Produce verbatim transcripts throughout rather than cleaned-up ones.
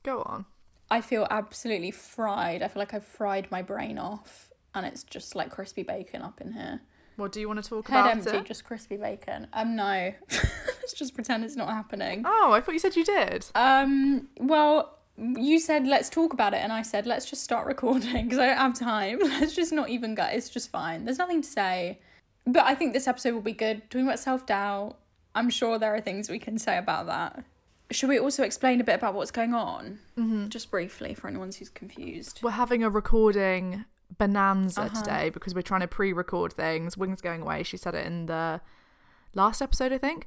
Go on. I feel absolutely fried. I feel like I've fried my brain off. And it's just like crispy bacon up in here. Well, do you want to talk Head about empty, it? Just crispy bacon. Um, no. Let's just pretend it's not happening. Oh, I thought you said you did. Um, well, you said let's talk about it, and I said let's just start recording because I don't have time. Let's just not even go. It's just fine. There's nothing to say. But I think this episode will be good. Talking about self-doubt. I'm sure there are things we can say about that. Should we also explain a bit about what's going on? Mm-hmm. Just briefly for anyone who's confused. We're having a recording bonanza uh-huh. today because we're trying to pre-record things. Wing's going away. She said it in the last episode, I think.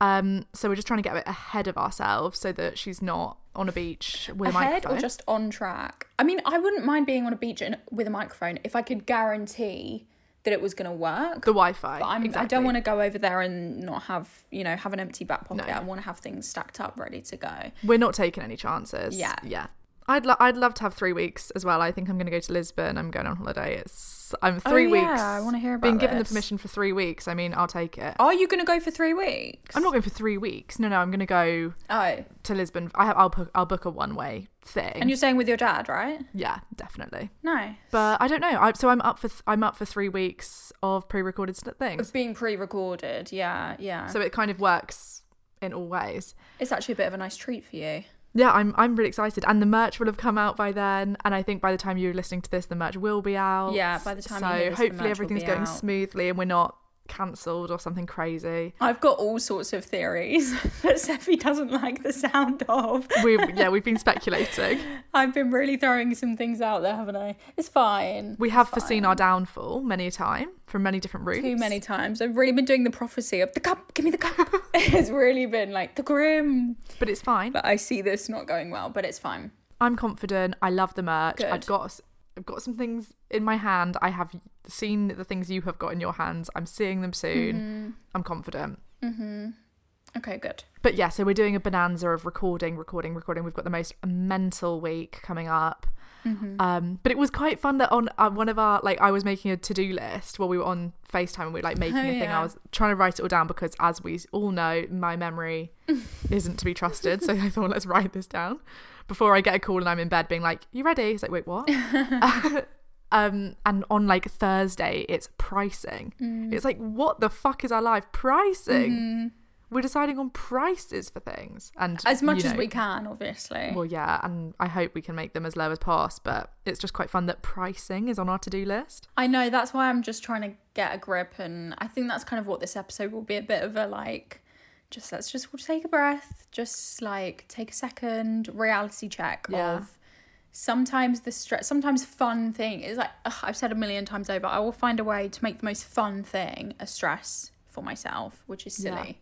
Um, so we're just trying to get a bit ahead of ourselves so that she's not on a beach with ahead a microphone. Or just on track? I mean, I wouldn't mind being on a beach in, with a microphone if I could guarantee that it was going to work. The Wi-Fi. But I'm, exactly. I don't want to go over there and not have, you know, have an empty back pocket. No. I want to have things stacked up, ready to go. We're not taking any chances. Yeah. Yeah. I'd lo- I'd love to have three weeks as well. I think I'm going to go to Lisbon. I'm going on holiday. It's I'm three oh, yeah. weeks. I want to hear about. Been given this. the permission for three weeks. I mean, I'll take it. Are you going to go for three weeks? I'm not going for three weeks. No, no, I'm going to go. Oh. To Lisbon. I have, I'll book. I'll book a one way thing. And you're staying with your dad, right? Yeah, definitely. No. But I don't know. I, so I'm up for th- I'm up for three weeks of pre-recorded things. Of being pre-recorded. Yeah, yeah. So it kind of works in all ways. It's actually a bit of a nice treat for you. Yeah, I'm I'm really excited. And the merch will have come out by then. And I think by the time you're listening to this, the merch will be out. Yeah, by the time so you hear this, hopefully the merch everything's will be going out. Smoothly and we're not cancelled or something crazy. I've got all sorts of theories that Seffi doesn't like the sound of. we Yeah, we've been speculating. I've been really throwing some things out there, haven't I? It's fine. We have it's foreseen fine. Our downfall many a time from many different routes. Too many times. I've really been doing the prophecy of the cup, give me the cup. It's really been like the grim. But it's fine. But I see this not going well, but it's fine. I'm confident. I love the merch. Good. I've got... I've got some things in my hand. I have seen the things you have got in your hands. I'm seeing them soon. Mm-hmm. I'm confident. Mm-hmm. Okay, good. But yeah, so we're doing a bonanza of recording, recording, recording. We've got the most mental week coming up. Mm-hmm. Um, but it was quite fun that on uh, one of our, like, I was making a to-do list while we were on FaceTime and we were like making oh, a thing. Yeah. I was trying to write it all down because, as we all know, my memory isn't to be trusted. So I thought, let's write this down before I get a call and I'm in bed being like, you ready? It's like, wait, what? um, and on like Thursday, it's pricing. Mm. It's like, what the fuck is our life? Pricing. Mm. we're deciding on prices for things, and as much you know, as we can, obviously. Well, yeah, and I hope we can make them as low as possible, but it's just quite fun that pricing is on our to-do list. I know, that's why I'm just trying to get a grip, and I think that's kind of what this episode will be, a bit of a like, just let's just we'll take a breath, just like take a second reality check yeah. of sometimes the stress, sometimes fun thing is like, ugh, I've said a million times over, I will find a way to make the most fun thing a stress for myself, which is silly. Yeah.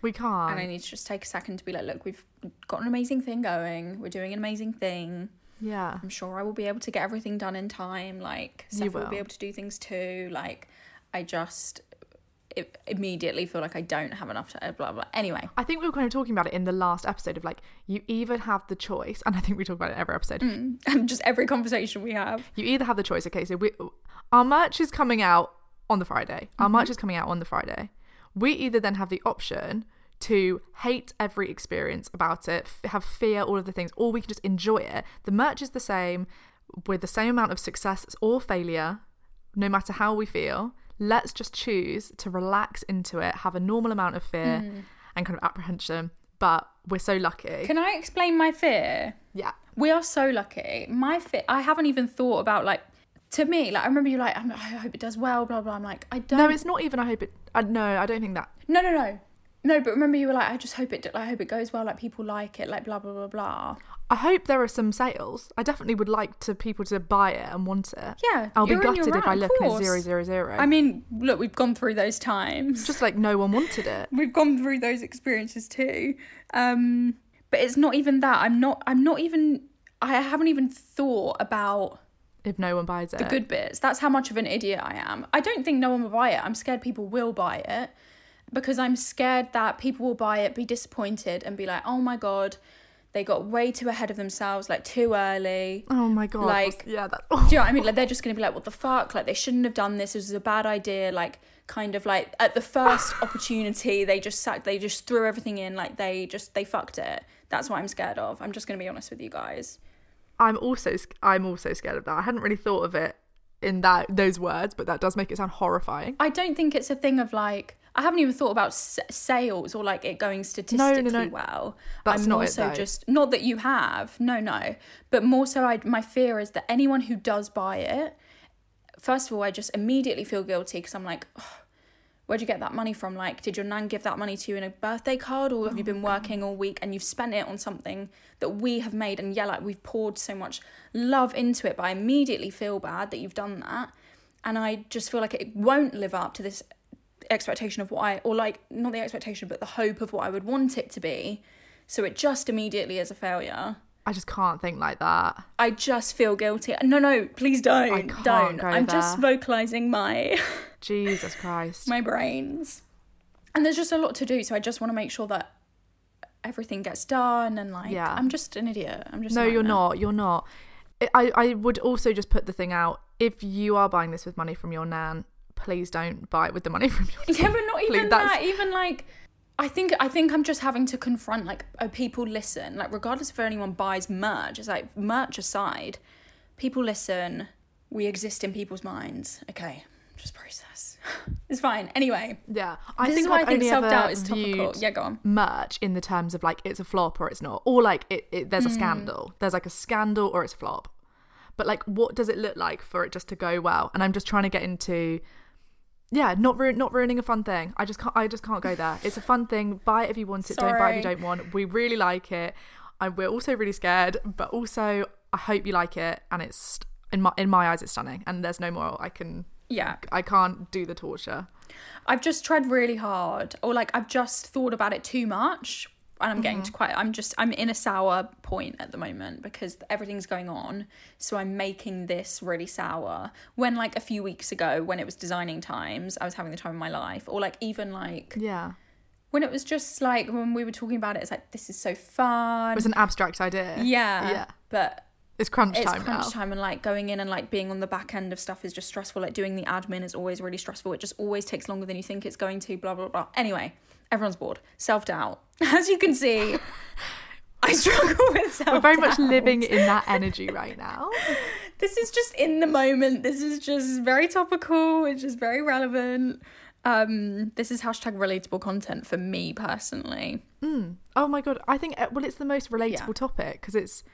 We can't. And I need to just take a second to be like, look, we've got an amazing thing going. We're doing an amazing thing. Yeah. I'm sure I will be able to get everything done in time. Like, Seth will. will be able to do things too. Like, I just it, immediately feel like I don't have enough to blah, blah. Anyway. I think we were kind of talking about it in the last episode of like, you either have the choice, and I think we talk about it every episode. Mm, and just every conversation we have. You either have the choice. Okay, so we our merch is coming out on the Friday. Our mm-hmm. merch is coming out on the Friday. We either then have the option to hate every experience about it, f- have fear, all of the things, or we can just enjoy it. The merch is the same, with the same amount of success or failure, no matter how we feel. Let's just choose to relax into it, have a normal amount of fear mm. and kind of apprehension, but we're so lucky. Can I explain my fear? Yeah. We are so lucky. My fear, I haven't even thought about like, to me, like I remember you like, I'm, I hope it does well, blah, blah. I'm like, I don't. No, it's not even I hope it, I, no, I don't think that. No, no, no. No, but remember you were like, I just hope it, I hope it goes well, like people like it, like blah, blah, blah, blah. I hope there are some sales. I definitely would like to people to buy it and want it. Yeah, I'll be gutted if I look and it's zero, zero, zero. I mean, look, we've gone through those times. Just like no one wanted it. We've gone through those experiences too. Um, but it's not even that. I'm not, I'm not even, I haven't even thought about if no one buys it. The good bits. That's how much of an idiot I am. I don't think no one will buy it. I'm scared people will buy it because I'm scared that people will buy it, be disappointed and be like, oh my God, they got way too ahead of themselves, like too early. Oh my God. Like, yeah, that's awful. Do you know what I mean? Like, they're just going to be like, what the fuck? Like, they shouldn't have done this. This was a bad idea. Like, kind of like at the first opportunity, they just sacked, they just threw everything in. Like, they just, they fucked it. That's what I'm scared of. I'm just going to be honest with you guys. I'm also I'm also scared of that. I hadn't really thought of it in that those words, but that does make it sound horrifying. I don't think it's a thing of like, I haven't even thought about s- sales or like it going statistically no, no, no. well. That's I'm not also it, though. Just not that you have. No, no. But more so, I my fear is that anyone who does buy it, first of all, I just immediately feel guilty because I'm like, oh, where'd you get that money from? Like, did your nan give that money to you in a birthday card, or have oh you been working God. all week and you've spent it on something that we have made? And yeah, like we've poured so much love into it, but I immediately feel bad that you've done that. And I just feel like it won't live up to this expectation of what I, or like not the expectation, but the hope of what I would want it to be. So it just immediately is a failure. I just can't think like that. I just feel guilty. No, no, please don't. I can't don't. Go I'm there. Just vocalizing my Jesus Christ. My brains. And there's just a lot to do, so I just want to make sure that everything gets done and like yeah. I'm just an idiot. I'm just No, you're now. not. You're not. I I would also just put the thing out. If you are buying this with money from your nan, please don't buy it with the money from your nan. Yeah, but not even please, that. Even like I think I think I'm just having to confront like, oh, people listen. Like, regardless if anyone buys merch, it's like merch aside, people listen. We exist in people's minds. Okay, just process. It's fine. Anyway, yeah, I think I think self doubt is topical. Yeah, go on. Merch in the terms of like it's a flop or it's not, or like it, it there's a mm. scandal. There's like a scandal or it's a flop. But like, what does it look like for it just to go well? And I'm just trying to get into. Yeah, not ru- not ruining a fun thing. I just can't. I just can't go there. It's a fun thing. Buy it if you want it. Sorry. Don't buy it if you don't want. We really like it. I, we're also really scared, but also I hope you like it. And it's in my in my eyes, it's stunning. And there's no more I can. Yeah, I can't do the torture. I've just tried really hard, or like I've just thought about it too much, and I'm getting mm-hmm. to quite. I'm just I'm in a sour point at the moment because everything's going on. So I'm making this really sour. When like a few weeks ago, when it was designing times, I was having the time of my life. Or like even like yeah, when it was just like when we were talking about it, it's like this is so fun. It was an abstract idea. Yeah, yeah. But it's crunch time. It's crunch now. time, and like going in and like being on the back end of stuff is just stressful. Like doing the admin is always really stressful. It just always takes longer than you think it's going to. Blah blah blah. Anyway. Everyone's bored. Self-doubt. As you can see, I struggle with self-doubt. We're very much living in that energy right now. This is just in the moment. This is just very topical. It's just very relevant. Um, this is hashtag relatable content for me personally. Mm. Oh my God. I think, well, it's the most relatable yeah. topic because it's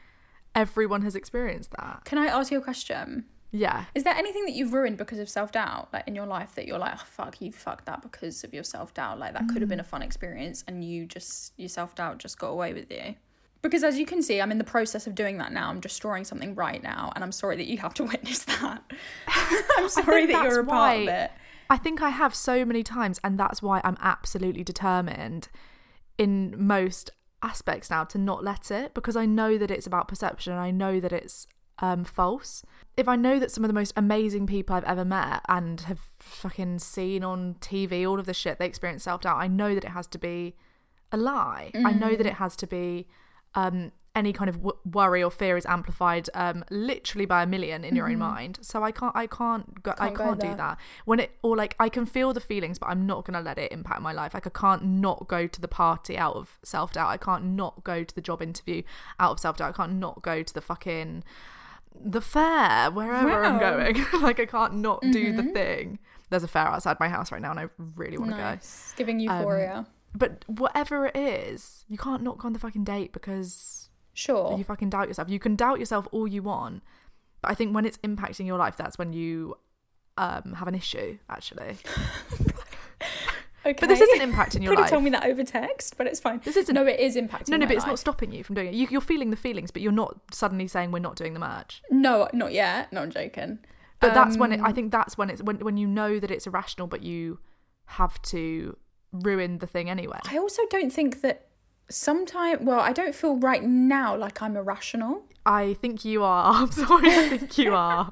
everyone has experienced that. Can I ask you a question? Yeah. Is there anything that you've ruined because of self-doubt, like in your life, that you're like, oh, fuck, you fucked that because of your self-doubt? Like that mm. could have been a fun experience and you just, your self-doubt just got away with you. Because as you can see, I'm in the process of doing that now. I'm destroying something right now. And I'm sorry that you have to witness that. I'm sorry that you're a part of it. I think I have so many times, and that's why I'm absolutely determined in most aspects now to not let it, because I know that it's about perception and I know that it's um, false. If I know that some of the most amazing people I've ever met and have fucking seen on T V, all of this shit, they experience self-doubt, I know that it has to be a lie. Mm. I know that it has to be um, any kind of w- worry or fear is amplified um, literally by a million in your mm-hmm. own mind. So I can't, I can't, go, can't I can't do that. When it, or like I can feel the feelings, but I'm not going to let it impact my life. Like I can't not go to the party out of self-doubt. I can't not go to the job interview out of self-doubt. I can't not go to the fucking, the fair, wherever wow. I'm going. Like I can't not mm-hmm. do the thing. There's a fair outside my house right now and I really want to nice. go. It's giving euphoria. Um, but whatever it is, you can't not go on the fucking date because... Sure. You fucking doubt yourself. You can doubt yourself all you want, but I think when it's impacting your life, that's when you um, have an issue, actually. Okay. But this isn't impacting your life. You could have told me that over text, but it's fine. This isn't. No, it is impacting. No, no, my but life. It's not stopping you from doing it. You, you're feeling the feelings, but you're not suddenly saying we're not doing the merch. No, not yet. No, I'm joking. But um, that's when it, I think that's when it's when when you know that it's irrational, but you have to ruin the thing anyway. I also don't think that. Sometimes, well, I don't feel right now like I'm irrational. I think you are. I'm sorry, I think you are.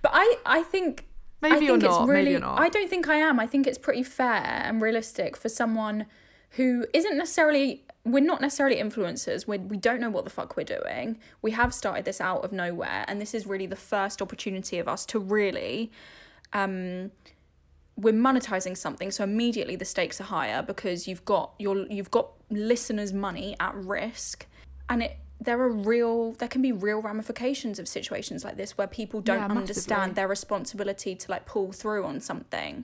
But I, I think... Maybe I think you're it's not, really, maybe you're not. I don't think I am. I think it's pretty fair and realistic for someone who isn't necessarily... We're not necessarily influencers. We're, we don't know what the fuck we're doing. We have started this out of nowhere. And this is really the first opportunity of us to really... um we're monetizing something, so immediately the stakes are higher because you've got your you've got listeners' money at risk, and it there are real there can be real ramifications of situations like this where people don't yeah, understand massively. Their responsibility to like pull through on something.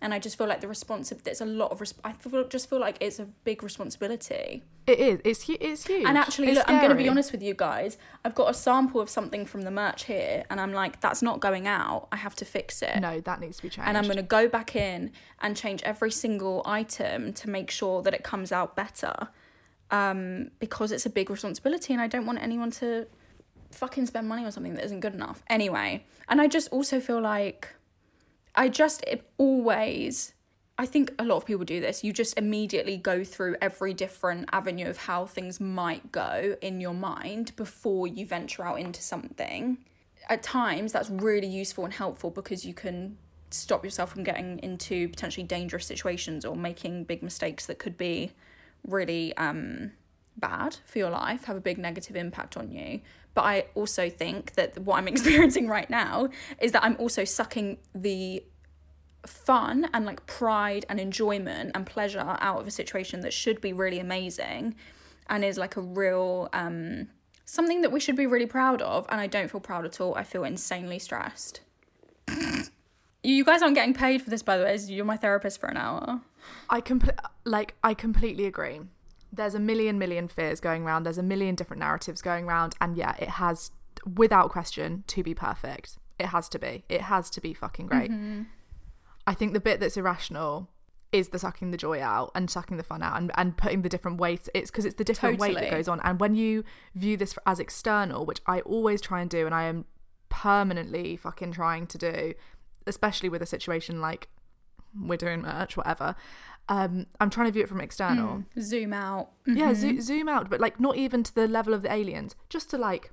And I just feel like the response of there's a lot of resp- I feel, just feel like it's a big responsibility. It is. It's it's huge. And actually, it's look, scary. I'm going to be honest with you guys. I've got a sample of something from the merch here, and I'm like, that's not going out. I have to fix it. No, that needs to be changed. And I'm going to go back in and change every single item to make sure that it comes out better, um, because it's a big responsibility, and I don't want anyone to fucking spend money on something that isn't good enough. Anyway, and I just also feel like. I just it always, I think a lot of people do this. You just immediately go through every different avenue of how things might go in your mind before you venture out into something. At times, that's really useful and helpful because you can stop yourself from getting into potentially dangerous situations or making big mistakes that could be really um, bad for your life, have a big negative impact on you. But I also think that what I'm experiencing right now is that I'm also sucking the fun and like pride and enjoyment and pleasure out of a situation that should be really amazing and is like a real, um, something that we should be really proud of. And I don't feel proud at all. I feel insanely stressed. You guys aren't getting paid for this, by the way. You're my therapist for an hour. I compl- like, I completely agree. There's a million, million fears going around. There's a million different narratives going around. And yeah, it has, without question, to be perfect. It has to be. It has to be fucking great. Mm-hmm. I think the bit that's irrational is the sucking the joy out and sucking the fun out and, and putting the different weight. It's because it's the different totally. Weight that goes on. And when you view this as external, which I always try and do and I am permanently fucking trying to do, especially with a situation like we're doing merch, whatever, Um, I'm trying to view it from external. Mm, zoom out. Mm-hmm. Yeah, zo- zoom out, but like not even to the level of the aliens, just to like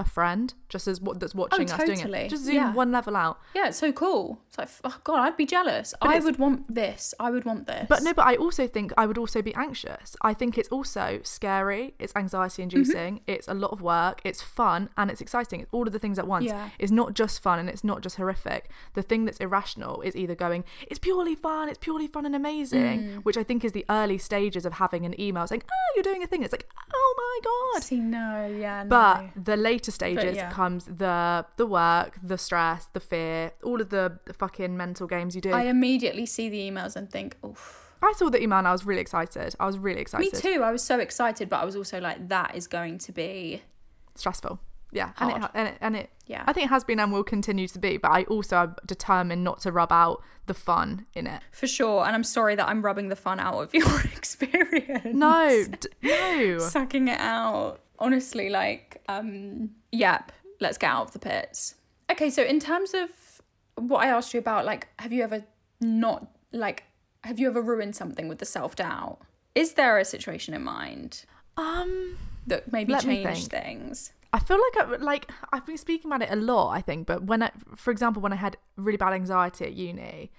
a friend, just as what that's watching oh, us totally. Doing it. Just zoom yeah. one level out. Yeah, it's so cool. It's like, oh God, I'd be jealous. But I would want this. I would want this. But no, but I also think I would also be anxious. I think it's also scary. It's anxiety inducing. Mm-hmm. It's a lot of work. It's fun and it's exciting. It's all of the things at once. Yeah. It's not just fun and it's not just horrific. The thing that's irrational is either going, it's purely fun, it's purely fun and amazing, mm. which I think is the early stages of having an email saying, oh, you're doing a thing. It's like, oh my God. See, no, yeah, no. But the later later stages yeah. comes the the work, the stress, the fear, all of the fucking mental games you do. I immediately see the emails and think, oof. I saw the email and I was really excited. I was really excited. Me too. I was so excited, but I was also like, that is going to be... stressful. Yeah. Hard. And it, and it, and it yeah. I think it has been and will continue to be, but I also am determined not to rub out the fun in it. For sure. And I'm sorry that I'm rubbing the fun out of your experience. No. D- no. Sucking it out. Honestly, like, um, yep, let's get out of the pits. Okay, so in terms of what I asked you about, like, have you ever not, like... have you ever ruined something with the self-doubt? Is there a situation in mind um, that maybe changed things? I feel like, I, like I've been speaking about it a lot, I think, but when, I, for example, when I had really bad anxiety at uni,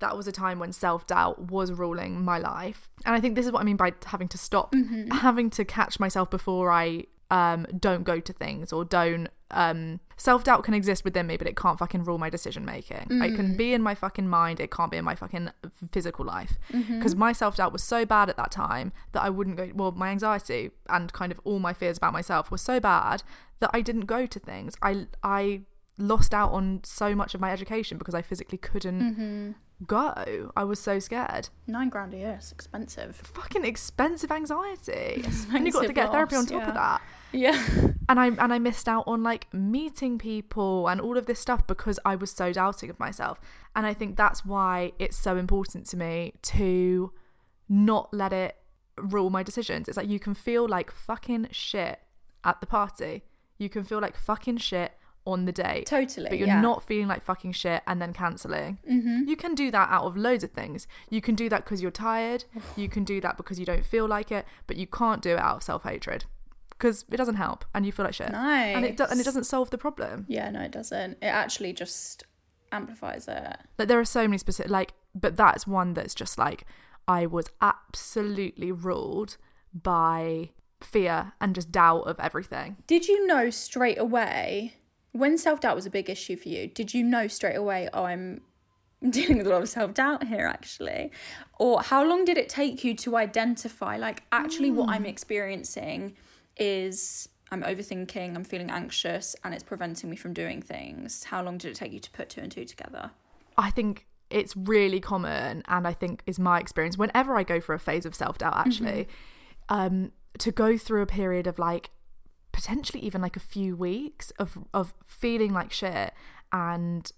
that was a time when self-doubt was ruling my life. And I think this is what I mean by having to stop, mm-hmm. having to catch myself before I um, don't go to things or don't... Um, self-doubt can exist within me, but it can't fucking rule my decision making. Mm. It can be in my fucking mind, it can't be in my fucking physical life, because mm-hmm. my self-doubt was so bad at that time that I wouldn't go, well, my anxiety and kind of all my fears about myself were so bad that I didn't go to things. I I lost out on so much of my education because I physically couldn't mm-hmm. go. I was so scared. Nine grand a year, it's expensive. Fucking expensive anxiety. Expensive, and you got to get loss, therapy on top yeah. of that. Yeah. And I and I missed out on like meeting people and all of this stuff because I was so doubting of myself. And I think that's why it's so important to me to not let it rule my decisions. It's like you can feel like fucking shit at the party. You can feel like fucking shit on the date. Totally. But you're yeah. not feeling like fucking shit and then cancelling. Mm-hmm. You can do that out of loads of things. You can do that because you're tired. You can do that because you don't feel like it, but you can't do it out of self-hatred because it doesn't help and you feel like shit. Nice. And it, do- and it doesn't solve the problem. Yeah, no, it doesn't. It actually just amplifies it. Like there are so many specific, like, but that's one that's just like, I was absolutely ruled by fear and just doubt of everything. Did you know straight away... when self-doubt was a big issue for you, did you know straight away, oh, I'm dealing with a lot of self-doubt here, actually? Or how long did it take you to identify, like, actually mm. what I'm experiencing is I'm overthinking, I'm feeling anxious, and it's preventing me from doing things? How long did it take you to put two and two together? I think it's really common, and I think is my experience, whenever I go through a phase of self-doubt, actually, mm-hmm. um, to go through a period of, like, potentially even like a few weeks of of feeling like shit and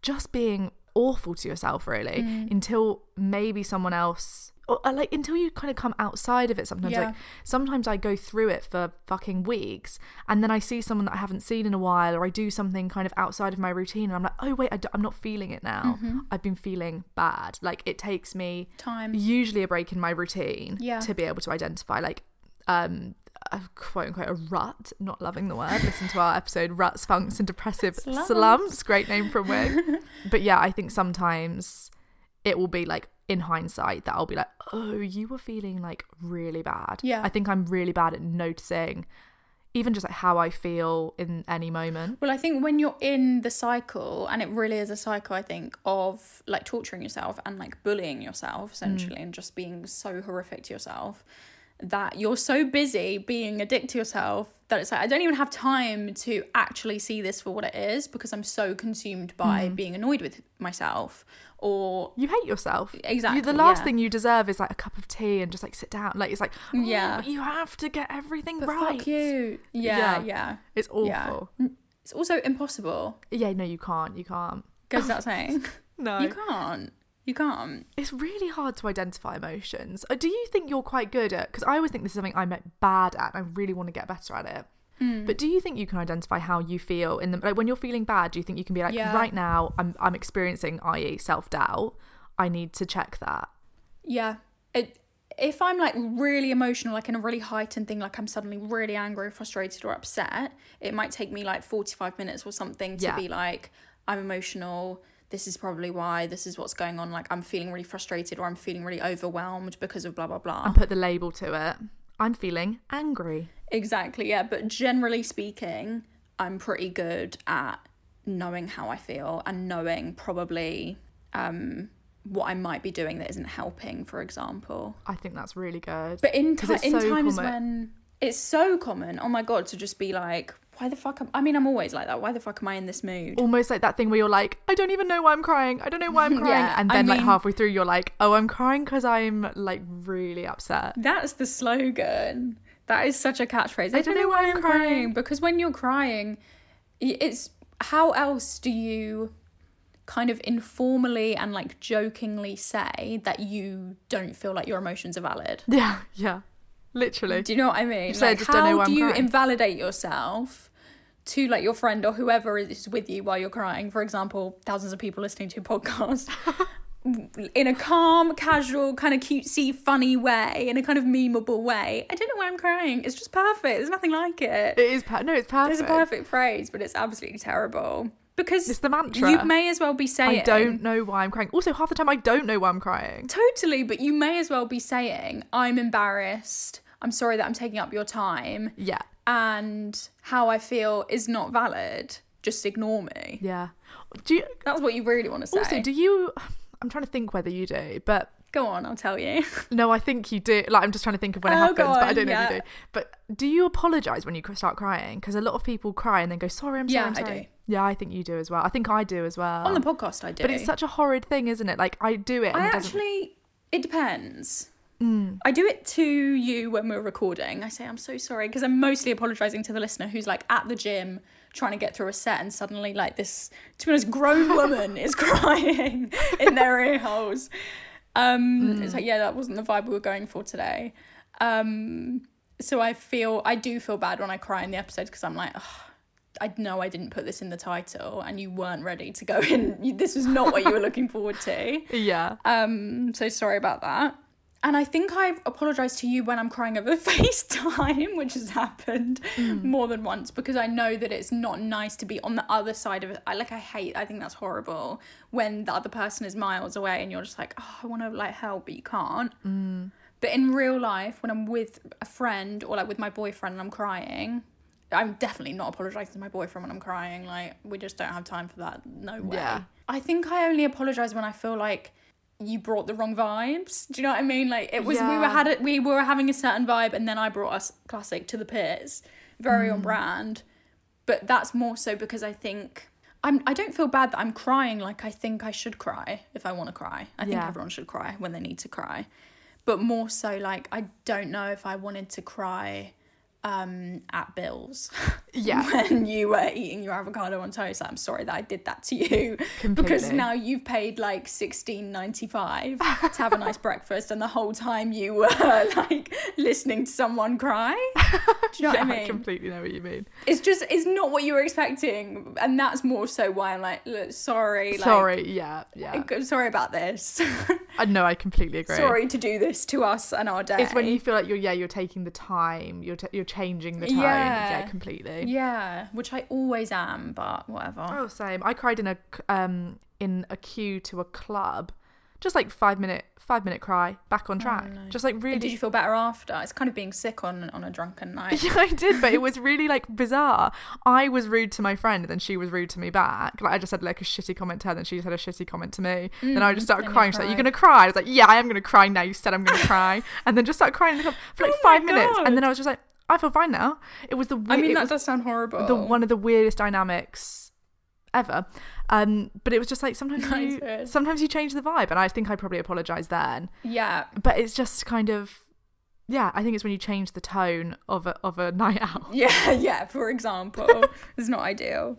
just being awful to yourself really mm. until maybe someone else or, or like until you kind of come outside of it sometimes yeah. like sometimes I go through it for fucking weeks and then I see someone that I haven't seen in a while or I do something kind of outside of my routine and I'm like, oh wait, I d- I'm not feeling it now. Mm-hmm. I've been feeling bad. Like it takes me time, usually a break in my routine yeah. to be able to identify like um a quote unquote a rut, not loving the word. Listen to our episode Ruts, Funks and Depressive slumps. slumps. Great name from Wing. But yeah, I think sometimes it will be like in hindsight that I'll be like, oh, you were feeling like really bad. Yeah. I think I'm really bad at noticing even just like how I feel in any moment. Well, I think when you're in the cycle, and it really is a cycle, I think, of like torturing yourself and like bullying yourself essentially mm. and just being so horrific to yourself, that you're so busy being a dick to yourself that it's like, I don't even have time to actually see this for what it is because I'm so consumed by mm. being annoyed with myself. Or you hate yourself. Exactly. You, the last yeah. thing you deserve is like a cup of tea and just like sit down. Like it's like, oh, yeah, you have to get everything but right. Fuck you. Yeah, yeah, yeah. It's awful. Yeah. It's also impossible. Yeah, no, you can't. You can't. Goes without saying. No, you can't. You can't. It's really hard to identify emotions. Do you think you're quite good at, because I always think this is something I'm bad at and I really want to get better at it, mm. but do you think you can identify how you feel in the, like when you're feeling bad, do you think you can be like, yeah. right now I'm I'm experiencing, that is self-doubt, I need to check that? Yeah. It, if I'm like really emotional, like in a really heightened thing, like I'm suddenly really angry or frustrated or upset, it might take me like forty-five minutes or something to yeah. be like, I'm emotional, this is probably why, this is what's going on, like I'm feeling really frustrated or I'm feeling really overwhelmed because of blah, blah, blah. And put the label to it. I'm feeling angry. Exactly, yeah. But generally speaking, I'm pretty good at knowing how I feel and knowing probably um, what I might be doing that isn't helping, for example. I think that's really good. But in, t- in so times common. when... It's so common, oh my God, to just be like, why the fuck am I mean I'm always like that why the fuck am I in this mood, almost like that thing where you're like, I don't even know why I'm crying I don't know why I'm crying yeah, and then I mean, like halfway through you're like, oh, I'm crying because I'm like really upset. That's the slogan. That is such a catchphrase. I, I don't know, know why, why I'm crying. crying Because when you're crying, it's how else do you kind of informally and like jokingly say that you don't feel like your emotions are valid? Yeah, yeah, literally. Do you know what I mean? You say, like, I just how don't know why do I'm you crying. Invalidate yourself to like your friend or whoever is with you while you're crying? For example, thousands of people listening to a podcast in a calm, casual, kind of cutesy, funny way, in a kind of memeable way. I don't know why I'm crying. It's just perfect. There's nothing like it. It is perfect. No, it's perfect. It's a perfect phrase, but it's absolutely terrible. Because it's the mantra. You may as well be saying, I don't know why I'm crying. Also, half the time, I don't know why I'm crying. Totally, but you may as well be saying, I'm embarrassed. I'm sorry that I'm taking up your time. Yeah. And how I feel is not valid. Just ignore me. Yeah. Do you, that's what you really want to say. Also, do you... I'm trying to think whether you do, but... Go on, I'll tell you. No, I think you do. Like, I'm just trying to think of when it oh, happens, God, but I don't know yeah. if you do. But do you apologise when you start crying? Because a lot of people cry and then go, sorry, I'm sorry, yeah, I'm sorry. I do. Yeah, I think you do as well. I think I do as well. On the podcast, I do. But it's such a horrid thing, isn't it? Like, I do it and I it actually... It depends. Mm. I do it to you when we're recording. I say, I'm so sorry, because I'm mostly apologising to the listener who's, like, at the gym... trying to get through a set and suddenly like this, to be honest, grown woman is crying in their ear holes. Um, mm. It's like, yeah, that wasn't the vibe we were going for today. Um, so I feel, I do feel bad when I cry in the episodes because I'm like, oh, I know I didn't put this in the title and you weren't ready to go in. This was not what you were looking forward to. Yeah. Um. So sorry about that. And I think I've apologised to you when I'm crying over FaceTime, which has happened mm. more than once, because I know that it's not nice to be on the other side of it. I, like, I hate, I think that's horrible, when the other person is miles away and you're just like, oh, I want to, like, help, but you can't. Mm. But in real life, when I'm with a friend or, like, with my boyfriend and I'm crying, I'm definitely not apologising to my boyfriend when I'm crying. Like, we just don't have time for that. No way. Yeah. I think I only apologise when I feel like... you brought the wrong vibes. Do you know what I mean? Like, it was yeah. we were had it we were having a certain vibe, and then I brought us classic to the pits, very mm. on brand. But that's more so because I think I'm I don't feel bad that I'm crying. Like, I think I should cry if I want to cry. I yeah. think everyone should cry when they need to cry. But more so, like, I don't know if I wanted to cry um at Bill's yeah when you were eating your avocado on toast. I'm sorry that I did that to you. Completely. Because now you've paid like sixteen ninety-five to have a nice breakfast, and the whole time you were like listening to someone cry. Do you know yeah, what I mean? I completely know what you mean. It's just, it's not what you were expecting, and that's more so why I'm like, look, sorry sorry like, yeah yeah I'm sorry about this. I know, I completely agree. Sorry to do this to us and our day. It's when you feel like you're yeah you're taking the time, you're t- you're changing the time. Yeah. yeah completely yeah which I always am, but whatever. Oh, same. I cried in a um in a queue to a club, just like five minute five minute cry, back on track. Oh, no. Just like, really. Did you feel better after? It's kind of being sick on on a drunken night. Yeah, I did, but it was really like bizarre. I was rude to my friend and then she was rude to me back. Like, I just had like a shitty comment to her, then she just had a shitty comment to me. Mm, then I just started crying. She's like, you're gonna cry? I was like, yeah, I am gonna cry now, you said I'm gonna cry. And then just started crying in the club for like oh five minutes, and then I was just like, I feel fine now. It was the we- I mean, that does sound horrible. The one of the weirdest dynamics ever. Um, but it was just like, sometimes you, sometimes you change the vibe, and I think I probably apologised then. Yeah. But it's just kind of, yeah, I think it's when you change the tone of a, of a night out. Yeah, yeah, for example. It's not ideal.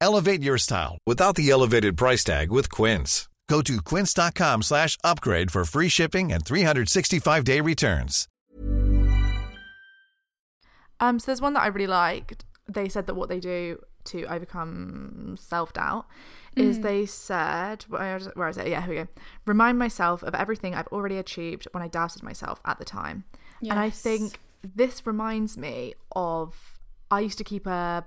Elevate your style without the elevated price tag with Quince. Go to quince.com slash upgrade for free shipping and three sixty-five day returns. Um, so there's one that I really liked. They said that what they do to overcome self-doubt mm. is they said, where, where is it? Yeah, here we go. Remind myself of everything I've already achieved when I doubted myself at the time. Yes. And I think this reminds me of, I used to keep a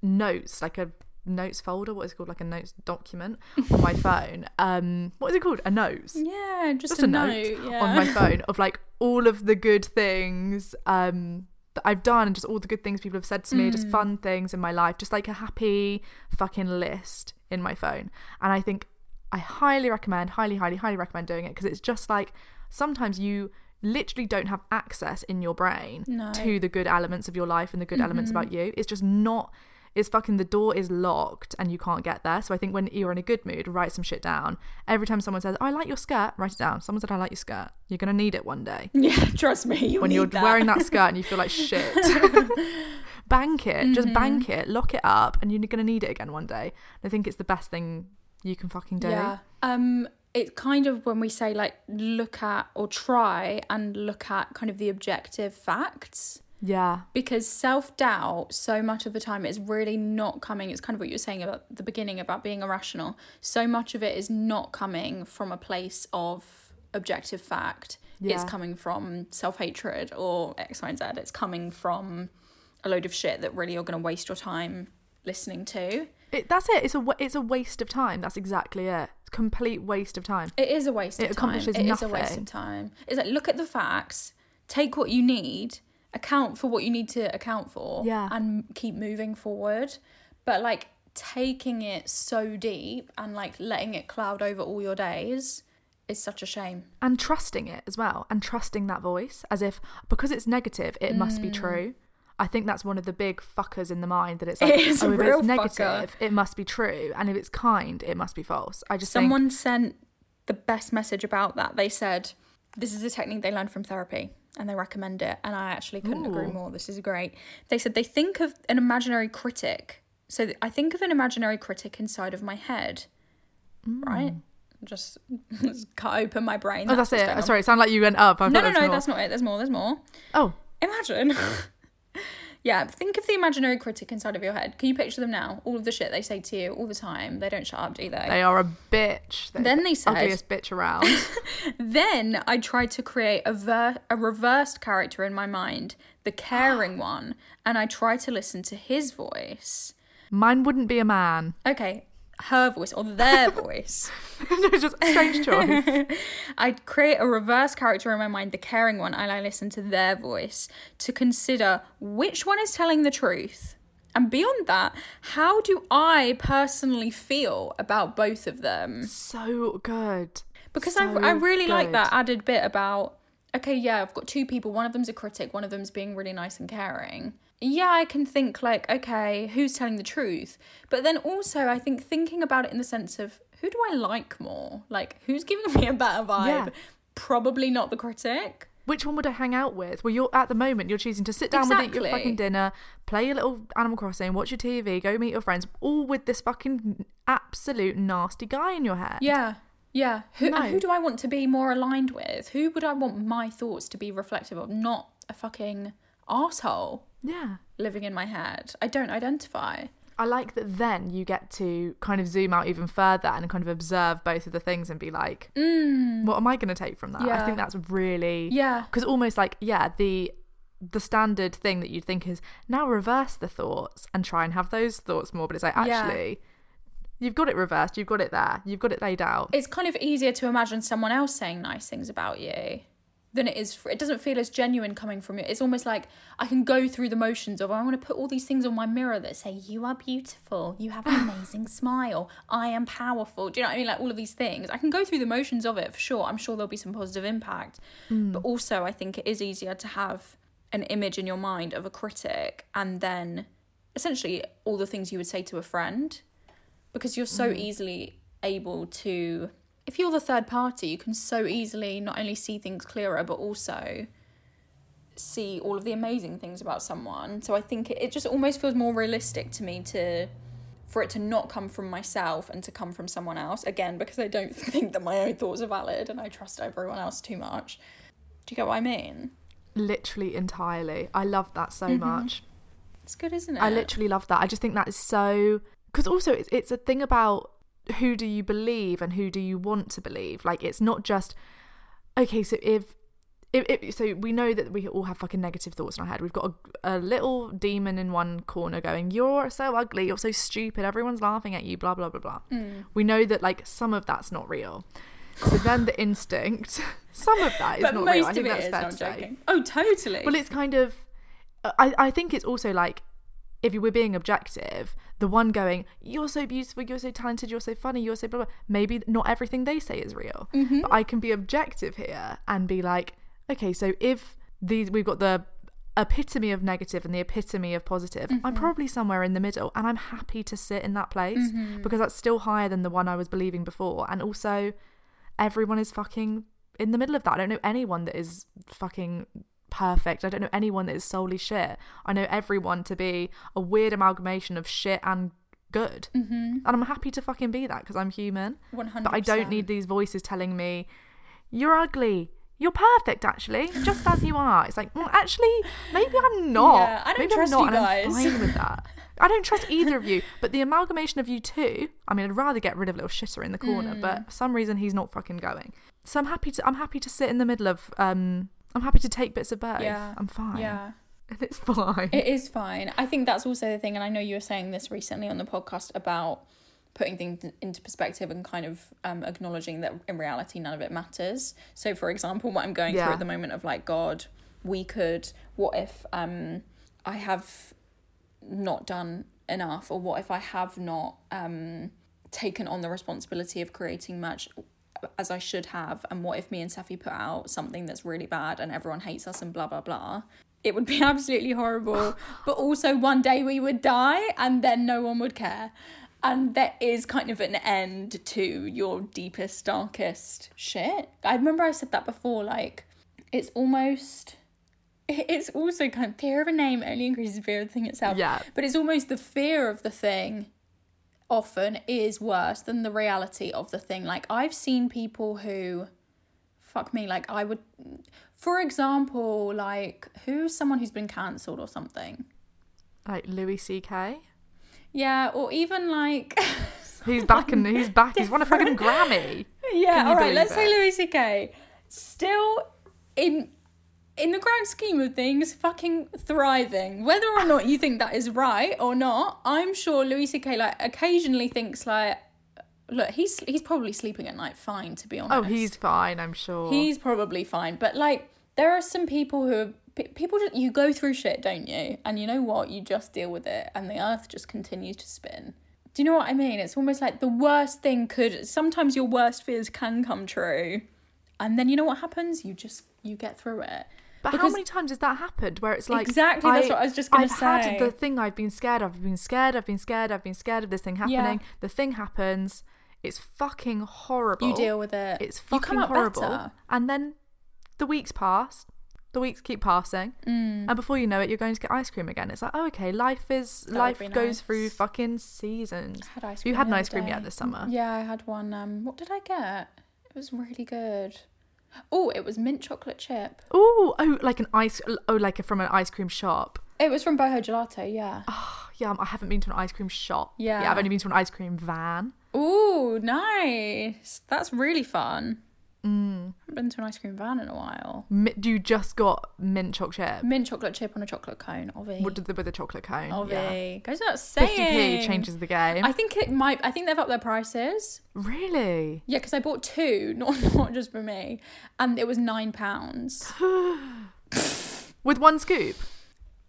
notes, like a notes folder, what is it called, like a notes document on my phone. Um, what is it called? A notes. Yeah, just, just a, a note, note yeah. on my phone of like all of the good things um that I've done and just all the good things people have said to me, mm. just fun things in my life, just like a happy fucking list in my phone. And I think I highly recommend, highly, highly, highly recommend doing it, because it's just like sometimes you literally don't have access in your brain no. to the good elements of your life and the good mm-hmm. elements about you. It's just not, it's fucking, the door is locked and you can't get there. So I think when you're in a good mood, write some shit down. Every time someone says, oh, I like your skirt, write it down. Someone said, I like your skirt. You're going to need it one day. Yeah, trust me. You when need you're that. Wearing that skirt and you feel like shit. Bank it. Mm-hmm. Just bank it. Lock it up and you're going to need it again one day. And I think it's the best thing you can fucking do. Yeah. Um, it's kind of when we say like look at or try and look at kind of the objective facts. Yeah. Because self-doubt, so much of the time, is really not coming. It's kind of what you were saying about the beginning about being irrational. So much of it is not coming from a place of objective fact. Yeah. It's coming from self-hatred or X, Y, and Z. It's coming from a load of shit that really you're going to waste your time listening to. It, that's it. It's a, it's a waste of time. That's exactly it. It's a complete waste of time. It is a waste of time. It accomplishes nothing. It is a waste of time. It's like, look at the facts, take what you need, account for what you need to account for, yeah. and keep moving forward. But like taking it so deep and like letting it cloud over all your days is such a shame. And trusting it as well, and trusting that voice as if because it's negative it mm. must be true. I think that's one of the big fuckers in the mind, that it's like, it is oh, if a real it's negative fucker. It must be true, and if it's kind it must be false. I just someone think... sent the best message about that. They said this is a technique they learned from therapy and they recommend it, and I actually couldn't Ooh. Agree more. This is great. They said they think of an imaginary critic. So th- I think of an imaginary critic inside of my head, mm. right? Just, just cut open my brain. Oh, that's, that's it. Sorry, it sounded like you went up. I no, no, no, more. That's not it. There's more, there's more. Oh. Imagine. Yeah, think of the imaginary critic inside of your head. Can you picture them now? All of the shit they say to you all the time. They don't shut up, do they? They are a bitch. They're then they said... ugliest bitch around. Then I tried to create a, ver- a reversed character in my mind, the caring one, and I tried to listen to his voice. Mine wouldn't be a man. Okay, her voice or their voice. No, just a strange choice. I'd create a reverse character in my mind, the caring one, and I listen to their voice to consider which one is telling the truth. And beyond that, how do I personally feel about both of them? So good. Because so I, I really good. Like that added bit about, okay, yeah, I've got two people. One of them's a critic. One of them's being really nice and caring. Yeah, I can think like, okay, who's telling the truth? But then also I think thinking about it in the sense of who do I like more? Like who's giving me a better vibe? Yeah. Probably not the critic. Which one would I hang out with? Well, you're at the moment, you're choosing to sit down exactly. with eat your fucking dinner, play your little Animal Crossing, watch your T V, go meet your friends, all with this fucking absolute nasty guy in your head. Yeah. Yeah. Who, no. And who do I want to be more aligned with? Who would I want my thoughts to be reflective of? Not a fucking asshole. Yeah, living in my head. I don't identify. I like that. Then you get to kind of zoom out even further and kind of observe both of the things and be like, mm. what am I going to take from that? Yeah. I think that's really yeah, because almost like yeah, the the standard thing that you'd think is now reverse the thoughts and try and have those thoughts more, but it's like actually. Yeah. You've got it reversed. You've got it there. You've got it laid out. It's kind of easier to imagine someone else saying nice things about you. than it is, for, it doesn't feel as genuine coming from you. It's almost like I can go through the motions of, I want to put all these things on my mirror that say, you are beautiful, you have an amazing smile, I am powerful. Do you know what I mean? Like all of these things. I can go through the motions of it for sure. I'm sure there'll be some positive impact. Mm. But also I think it is easier to have an image in your mind of a critic and then essentially all the things you would say to a friend, because you're so mm. easily able to... If you're the third party, you can so easily not only see things clearer, but also see all of the amazing things about someone. So I think it, it just almost feels more realistic to me to, for it to not come from myself and to come from someone else. Again, because I don't think that my own thoughts are valid and I trust everyone else too much. Do you get what I mean? Literally entirely. I love that so mm-hmm. much. It's good, isn't it? I literally love that. I just think that is so... Because also it's, it's a thing about... who do you believe and who do you want to believe? Like, it's not just, okay, so if, if, if so we know that we all have fucking negative thoughts in our head. We've got a, a little demon in one corner going, you're so ugly, you're so stupid, everyone's laughing at you, blah, blah, blah, blah. Mm. We know that, like, some of that's not real. So then the instinct, some of that is but not most real. I think of it that's is, fair to joking. Say. Oh, totally. Well, it's kind of, I, I think it's also like, if you were being objective, the one going, you're so beautiful, you're so talented, you're so funny, you're so blah, blah, maybe not everything they say is real. Mm-hmm. But I can be objective here and be like, okay, so if these, we've got the epitome of negative and the epitome of positive, mm-hmm. I'm probably somewhere in the middle, and I'm happy to sit in that place mm-hmm. because that's still higher than the one I was believing before. And also, everyone is fucking in the middle of that. I don't know anyone that is fucking... perfect. I don't know anyone that is solely shit. I know everyone to be a weird amalgamation of shit and good. Mm-hmm. And I'm happy to fucking be that because I'm human. one hundred percent. But I don't need these voices telling me, you're ugly. You're perfect, actually, just as you are. It's like, mm, actually, maybe I'm not. Yeah, I don't maybe trust I'm not, you guys. And I'm fine with that. I don't trust either of you. But the amalgamation of you two, I mean, I'd rather get rid of little shitter in the corner, mm. but for some reason he's not fucking going. So I'm happy to I'm happy to sit in the middle of um I'm happy to take bits of both. Yeah. I'm fine. Yeah. And it's fine. It is fine. I think that's also the thing, and I know you were saying this recently on the podcast about putting things into perspective and kind of um, acknowledging that in reality none of it matters. So, for example, what I'm going yeah. through at the moment of like, God, we could, what if um, I have not done enough, or what if I have not um, taken on the responsibility of creating much... as I should have, and what if me and Seffi put out something that's really bad and everyone hates us and blah blah blah. It would be absolutely horrible, but also one day we would die and then no one would care. And there is kind of an end to your deepest, darkest shit. I remember I said that before, like, it's almost, it's also kind of fear of a name only increases fear of the thing itself. Yeah. But it's almost the fear of the thing often is worse than the reality of the thing. Like, I've seen people who, fuck me, like, I would, for example, like, who's someone who's been cancelled or something? Like Louis C K? Yeah, or even like... he's back and he's back, different. He's won a fucking Grammy. Yeah, alright, let's it? say Louis C K. Still, in in the grand scheme of things, fucking thriving. Whether or not you think that is right or not, I'm sure Louis C K like occasionally thinks like, look, he's he's probably sleeping at night fine, to be honest. Oh, he's fine, I'm sure. He's probably fine. But like, there are some people who are, people just, you go through shit, don't you? And you know what? You just deal with it and the earth just continues to spin. Do you know what I mean? It's almost like the worst thing could, sometimes your worst fears can come true. And then you know what happens? You just, you get through it. But because how many times has that happened where it's like... Exactly, I, that's what I was just going to say. I've had the thing I've been scared of, I've been scared, I've been scared, I've been scared of this thing happening. Yeah. The thing happens. It's fucking horrible. You deal with it. It's fucking horrible. Better. And then the weeks pass. The weeks keep passing. Mm. And before you know it, you're going to get ice cream again. It's like, oh, okay, life is... That life goes nice. Through fucking seasons. I had ice cream. You had an ice cream yet this summer? Yeah, I had one. Um, what did I get? It was really good. Oh, it was mint chocolate chip. Ooh, oh, like an ice, oh, like a, from an ice cream shop. It was from Boho Gelato, yeah. Oh, yeah, I haven't been to an ice cream shop. Yeah. Yeah, I've only been to an ice cream van. Ooh, nice. That's really fun. Mm. I haven't been to an ice cream van in a while. Mi- you just got mint chocolate chip. Mint chocolate chip on a chocolate cone, obvi. What did the with a chocolate cone? Obvi. Yeah. Goes without saying. fifty p changes the game. I think it might. I think they've upped their prices. Really? Yeah, because I bought two, not not just for me, and it was nine pounds. With one scoop.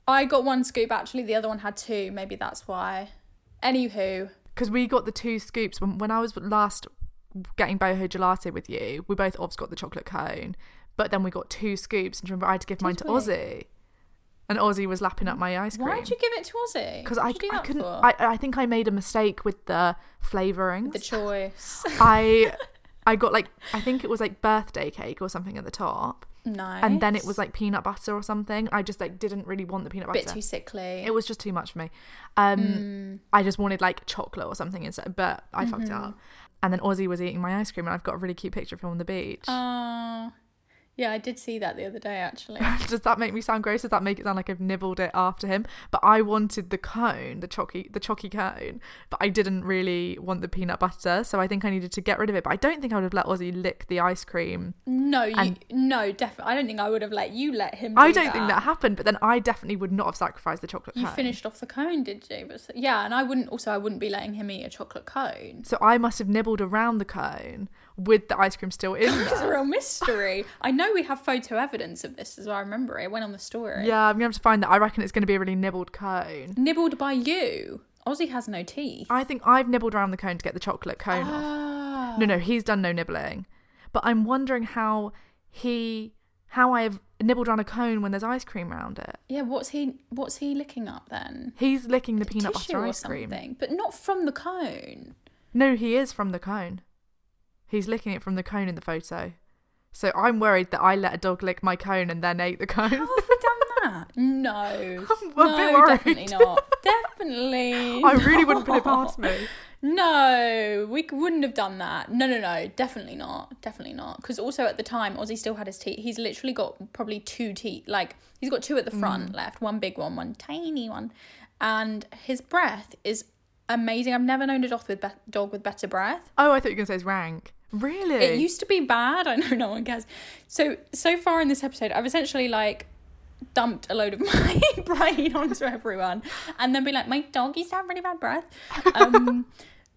I got one scoop actually. The other one had two. Maybe that's why. Anywho, because we got the two scoops when when I was last getting Boho Gelato with you, we both obviously got the chocolate cone, but then we got two scoops, and remember I had to give did mine to we? Ozzy, and Ozzy was lapping up my ice cream. Why did you give it to Ozzy? Because I, I couldn't I, I think I made a mistake with the flavourings, the choice. I I got like I think it was like birthday cake or something at the top. Nice. And then it was like peanut butter or something. I just like didn't really want the peanut butter. Bit too sickly. It was just too much for me. Um, mm. I just wanted like chocolate or something instead, but I mm-hmm. fucked it up. And then Ozzy was eating my ice cream, and I've got a really cute picture of him on the beach. Oh, uh, yeah, I did see that the other day actually. Does that make me sound gross? Does that make it sound like I've nibbled it after him? But I wanted the cone, the chocky, the chocky cone, but I didn't really want the peanut butter, so I think I needed to get rid of it. But I don't think I would have let Ozzy lick the ice cream. No, you, no, definitely. I don't think I would have let you let him. Do I don't that. think that happened. But then I definitely would not have sacrificed the chocolate. You cone. You finished off the cone, did you? Yeah, and I wouldn't. Also, I wouldn't be letting him eat a chocolate cone. So I must have nibbled around the cone with the ice cream still in. It's a real mystery. I know. We have photo evidence of this as well. I remember it. It went on the story. Yeah, I'm gonna have to find that. I reckon it's gonna be a really nibbled cone. Nibbled by you. Ozzy has no teeth. I think I've nibbled around the cone to get the chocolate cone oh. off. No, no, he's done no nibbling. But I'm wondering how he, how I have nibbled around a cone when there's ice cream around it. Yeah, what's he, what's he licking up then? He's licking the, the peanut butter ice cream, but not from the cone. No, he is from the cone. He's licking it from the cone in the photo. So I'm worried that I let a dog lick my cone and then ate the cone. How have we done that? No. I'm a no, bit worried. Definitely not. Definitely I really not. Wouldn't put it past me. No, we wouldn't have done that. No, no, no. Definitely not. Definitely not. Because also at the time, Ozzy still had his teeth. He's literally got probably two teeth. Like, he's got two at the front mm. left. One big one, one tiny one. And his breath is amazing. I've never known a dog with, be- dog with better breath. Oh, I thought you were going to say it's rank. Really? It used to be bad. I know no one cares. So, so far in this episode, I've essentially like dumped a load of my brain onto everyone and then be like, my dog used to have really bad breath. Um,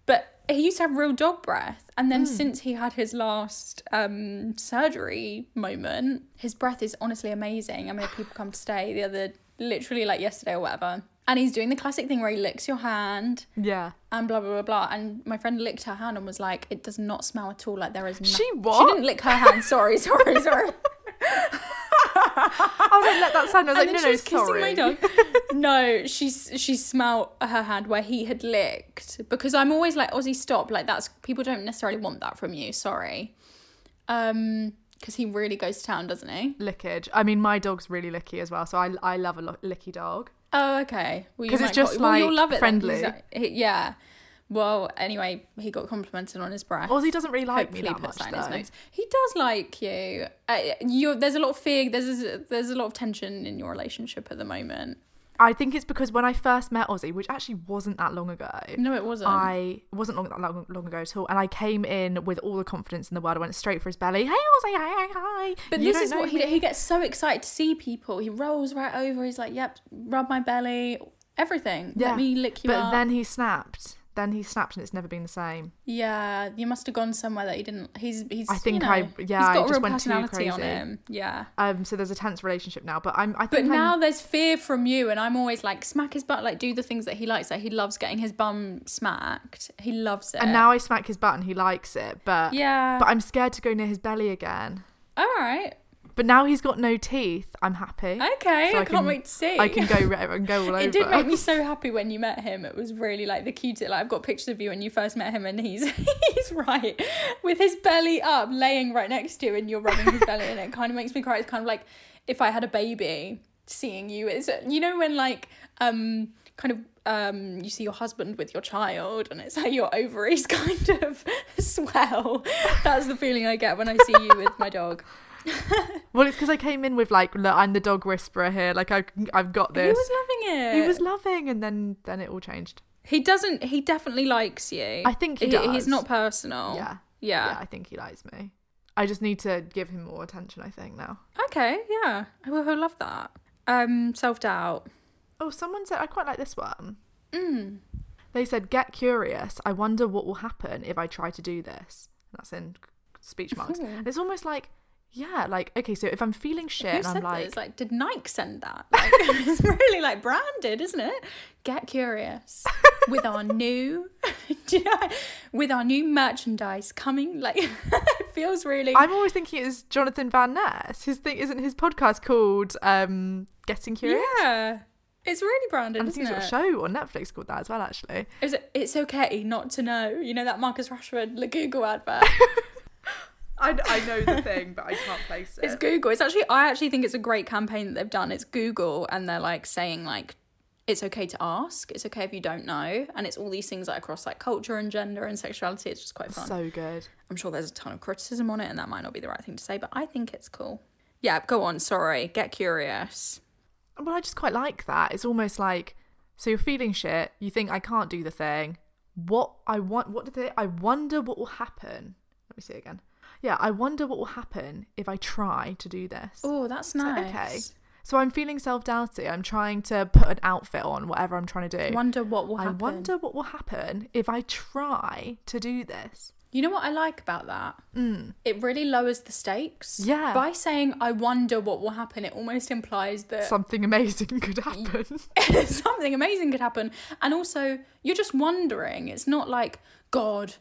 but he used to have real dog breath. And then mm. since he had his last um, surgery moment, his breath is honestly amazing. I mean, people come to stay the other, literally like yesterday or whatever. And he's doing the classic thing where he licks your hand. Yeah. And blah, blah, blah, blah. And my friend licked her hand and was like, it does not smell at all. Like there is no... She what? She didn't lick her hand. Sorry, sorry, sorry. I was like, let that sound. I was and like, no, no, sorry. Kissing my dog. No, she, she smelled her hand where he had licked. Because I'm always like, Ozzy, stop. Like that's... People don't necessarily want that from you. Sorry. Um... Because he really goes to town, doesn't he? Lickage. I mean, my dog's really licky as well, so I I love a lo- licky dog. Oh, okay. Because well, it's just got, like well, you'll love it friendly. Like, he, yeah. Well, anyway, he got complimented on his breath. Ozzy doesn't really like Hopefully me that much, though. He does like you. Uh, you're, there's a lot of fear. There's a, there's a lot of tension in your relationship at the moment. I think it's because when I first met Ozzy, which actually wasn't that long ago. No, it wasn't. I it wasn't long, that long, long ago at all. And I came in with all the confidence in the world. I went straight for his belly. Hey, Ozzy, hi, hi, hi. But you this is what he, he gets so excited to see people. He rolls right over. He's like, yep, rub my belly, everything. Yeah. Let me lick you but up. But then he snapped. Then he snapped and it's never been the same. Yeah, you must have gone somewhere that he didn't. He's he's. I think you know, I yeah. He's got I just real went personality too crazy. On him. Yeah. Um. So there's a tense relationship now, but I'm. I think. But I'm, now there's fear from you, and I'm always like smack his butt, like do the things that he likes. That like, he loves getting his bum smacked. He loves it. And now I smack his butt and he likes it, but yeah. But I'm scared to go near his belly again. All right. But now he's got no teeth. I'm happy. Okay, so I, I can't can, wait to see. I can go I can go all over. It did make me so happy when you met him. It was really like the cutest. Like I've got pictures of you when you first met him, and he's he's right with his belly up, laying right next to you, and you're rubbing his belly, and it kind of makes me cry. It's kind of like if I had a baby seeing you. It's you know when like um kind of. Um, you see your husband with your child and it's like your ovaries kind of swell. That's the feeling I get when I see you with my dog. Well, it's because I came in with like, look, I'm the dog whisperer here. Like I, I've got this. He was loving it. He was loving and then, then it all changed. He doesn't, he definitely likes you. I think he, he does. He's not personal. Yeah. Yeah. Yeah, I think he likes me. I just need to give him more attention, I think, now. Okay, yeah. I will love that. Um, self-doubt. Oh, someone said, I quite like this one. Mm. They said, get curious. I wonder what will happen if I try to do this. And that's in speech marks. Mm. It's almost like, yeah, like, okay, so if I'm feeling shit Who and said I'm like... This? Like, did Nike send that? Like, it's really, like, branded, isn't it? Get curious. With our new... Do you know, with our new merchandise coming, like, it feels really... I'm always thinking it's Jonathan Van Ness. His thing isn't his podcast called um, Getting Curious? Yeah, it's really branded, and isn't it? I think he's got a show on Netflix called that as well, actually. Is it? It's okay not to know. You know that Marcus Rashford the Google advert. I, I know the thing, but I can't place it. It's Google. It's actually I actually think it's a great campaign that they've done. It's Google, and they're like saying like. It's okay to ask. It's okay if you don't know. And it's all these things like across like culture and gender and sexuality. It's just quite fun. So good. I'm sure there's a ton of criticism on it and that might not be the right thing to say, but I think it's cool. Yeah, go on. Sorry. Get curious. Well, I just quite like that. It's almost like, so you're feeling shit. You think I can't do the thing. What I want, what did they, I wonder what will happen. Let me see again. Yeah, I wonder what will happen if I try to do this. Oh, that's nice. So, okay. So I'm feeling self-doubty. I'm trying to put an outfit on, whatever I'm trying to do. Wonder what will happen. I wonder what will happen if I try to do this. You know what I like about that? Mm. It really lowers the stakes. Yeah. By saying, I wonder what will happen, it almost implies that... Something amazing could happen. Something amazing could happen. And also, you're just wondering. It's not like, God,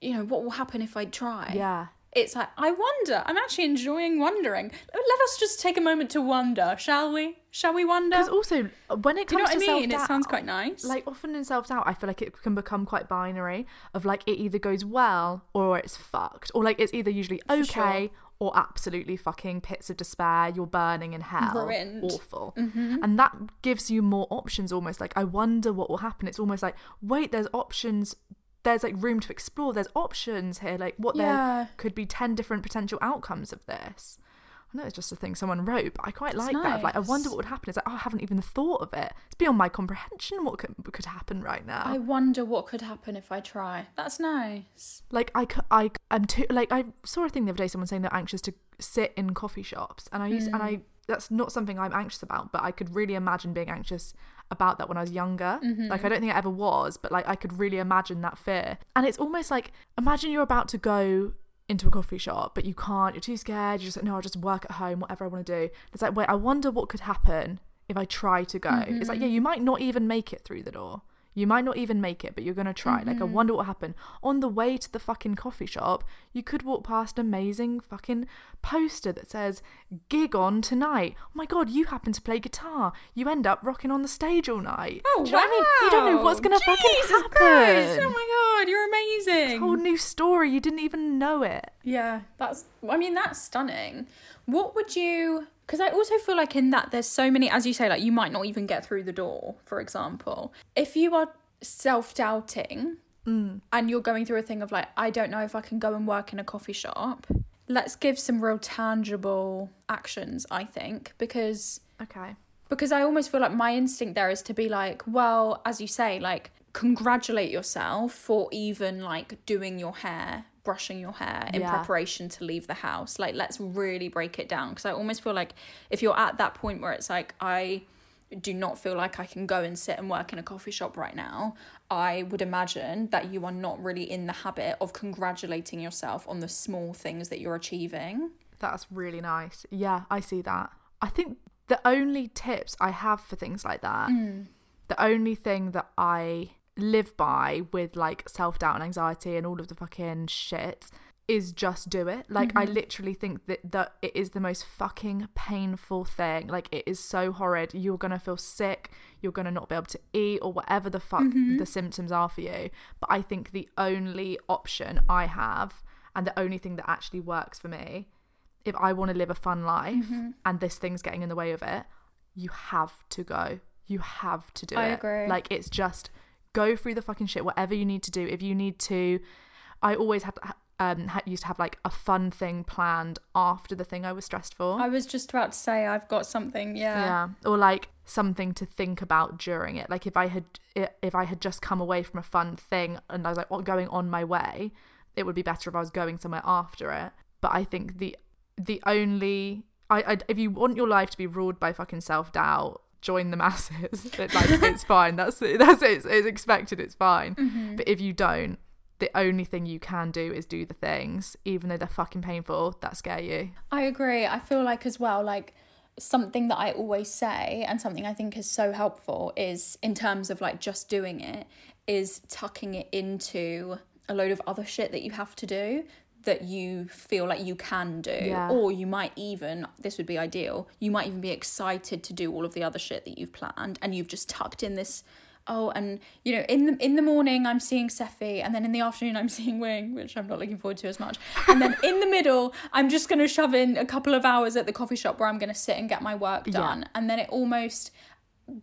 you know, what will happen if I try? Yeah. It's like, I wonder. I'm actually enjoying wondering. Let us just take a moment to wonder, shall we? Shall we wonder? Because also, when it comes Do you know what to I mean? self-doubt... It sounds quite nice. Like, often in self-doubt, I feel like it can become quite binary of, like, it either goes well or it's fucked. Or, like, it's either usually okay sure. or absolutely fucking pits of despair, you're burning in hell. Ruined. Awful. Mm-hmm. And that gives you more options almost. Like, I wonder what will happen. It's almost like, wait, there's options... There's like room to explore. There's options here. Like what yeah. there could be ten different potential outcomes of this. I know it's just a thing someone wrote, but I quite That's like nice. that. Like I wonder what would happen. It's like, oh, I haven't even thought of it. It's beyond my comprehension what could, could happen right now. I wonder what could happen if I try. That's nice. Like I, I am too. Like I saw a thing the other day. Someone saying they're anxious to sit in coffee shops, and I used mm. and I. That's not something I'm anxious about, but I could really imagine being anxious about that when I was younger. Mm-hmm. Like, I don't think I ever was, but, like, I could really imagine that fear. And it's almost like, imagine you're about to go into a coffee shop, but you can't, you're too scared, you're just like, no, I'll just work at home, whatever I want to do. It's like, wait, I wonder what could happen if I try to go. Mm-hmm. It's like, yeah, you might not even make it through the door. You might not even make it, but you're going to try. Mm-hmm. Like, I wonder what happened. On the way to the fucking coffee shop, you could walk past an amazing fucking poster that says, gig on tonight. Oh my God, you happen to play guitar. You end up rocking on the stage all night. Oh, Do wow. You, you don't know what's going to fucking happen. Christ. Oh my God, you're amazing. It's a whole new story. You didn't even know it. Yeah, that's, I mean, that's stunning. What would you... Because I also feel like in that there's so many, as you say, like you might not even get through the door, for example. If you are self-doubting mm. and you're going through a thing of like, I don't know if I can go and work in a coffee shop, let's give some real tangible actions, I think, because... Okay. Because I almost feel like my instinct there is to be like, well, as you say, like, congratulate yourself for even like doing your hair, brushing your hair in yeah. preparation to leave the house. Like, let's really break it down, because I almost feel like if you're at that point where it's like, I do not feel like I can go and sit and work in a coffee shop right now, I would imagine that you are not really in the habit of congratulating yourself on the small things that you're achieving. That's really nice. Yeah, I see that. I think the only tips I have for things like that, mm. the only thing that I live by with like self-doubt and anxiety and all of the fucking shit is just do it. Like mm-hmm. I literally think that that it is the most fucking painful thing. Like it is so horrid. You're gonna feel sick, you're gonna not be able to eat or whatever the fuck mm-hmm. the symptoms are for you. But I think the only option I have and the only thing that actually works for me, if I want to live a fun life mm-hmm. and this thing's getting in the way of it, you have to go. You have to do I it. I agree. Like it's just go through the fucking shit, whatever you need to do. If you need to, I always had um used to have like a fun thing planned after the thing I was stressed for. I was just about to say I've got something, yeah. Yeah, or like something to think about during it. Like if I had if I had just come away from a fun thing and I was like, well, going on my way, it would be better if I was going somewhere after it. But I think the the only I, I if you want your life to be ruled by fucking self-doubt, join the masses. It, like, it's fine. That's that's it. It's, it's expected. It's fine. Mm-hmm. But if you don't, the only thing you can do is do the things, even though they're fucking painful, that scare you. I agree. I feel like as well, like, something that I always say and something I think is so helpful is, in terms of like just doing it, is tucking it into a load of other shit that you have to do that you feel like you can do. Yeah. Or you might even, this would be ideal, you might even be excited to do all of the other shit that you've planned, and you've just tucked in this, oh, and you know, in the in the morning I'm seeing Seffi, and then in the afternoon I'm seeing Wing, which I'm not looking forward to as much, and then in the middle I'm just going to shove in a couple of hours at the coffee shop where I'm going to sit and get my work done. Yeah. And then it almost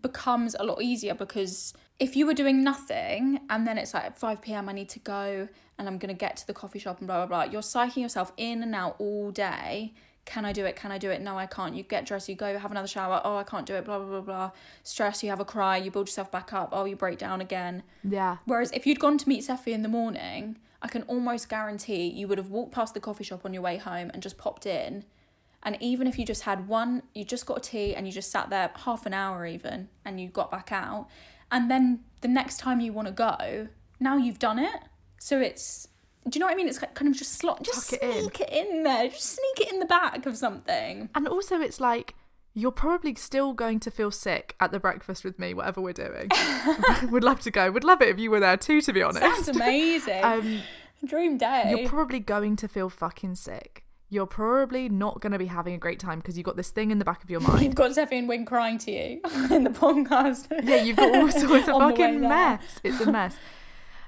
becomes a lot easier, because if you were doing nothing and then it's like at five p.m. I need to go and I'm going to get to the coffee shop and blah blah blah, you're psyching yourself in and out all day. Can I do it? Can I do it? No, I can't. You get dressed, you go, have another shower. Oh, I can't do it, blah, blah, blah, blah. Stress, you have a cry, you build yourself back up. Oh, you break down again. Yeah. Whereas if you'd gone to meet Seffi in the morning, I can almost guarantee you would have walked past the coffee shop on your way home and just popped in. And even if you just had one, you just got a tea and you just sat there half an hour even, and you got back out. And then the next time you want to go, now you've done it. So it's... Do you know what I mean? It's kind of just slot, just Tuck sneak it in. it in there, just sneak it in the back of something. And also it's like, you're probably still going to feel sick at the breakfast with me, whatever we're doing. Would love to go. Would love it if you were there too, to be honest. Sounds amazing. um, Dream day. You're probably going to feel fucking sick. You're probably not going to be having a great time because you've got this thing in the back of your mind. You've got Seffi and Wing crying to you in the podcast. Yeah, you've got all sorts of fucking mess. It's a mess.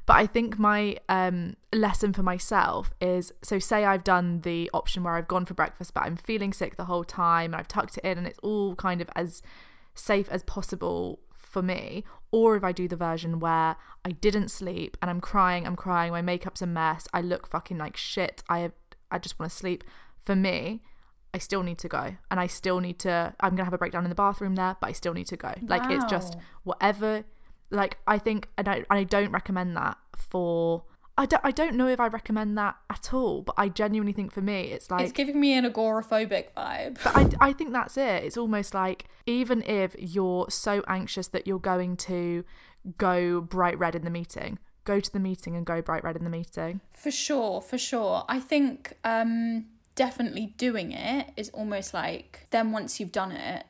But I think my um, lesson for myself is, so say I've done the option where I've gone for breakfast, but I'm feeling sick the whole time and I've tucked it in and it's all kind of as safe as possible for me. Or if I do the version where I didn't sleep and I'm crying, I'm crying, my makeup's a mess, I look fucking like shit, I, I just want to sleep. For me, I still need to go, and I still need to, I'm going to have a breakdown in the bathroom there, but I still need to go. Like, wow. It's just whatever... Like, I think, and I, I don't recommend that for, I don't, I don't know if I recommend that at all, but I genuinely think for me, it's like... It's giving me an agoraphobic vibe. But I, I think that's it. It's almost like, even if you're so anxious that you're going to go bright red in the meeting, go to the meeting and go bright red in the meeting. For sure, for sure. I think um, definitely doing it is almost like, then once you've done it,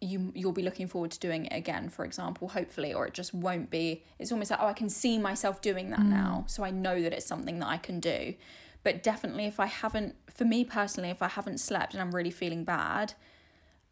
you you'll be looking forward to doing it again, for example, hopefully, or it just won't be. It's almost like, oh, I can see myself doing that mm. now, so I know that it's something that I can do. But definitely, if I haven't, for me personally, if I haven't slept and I'm really feeling bad,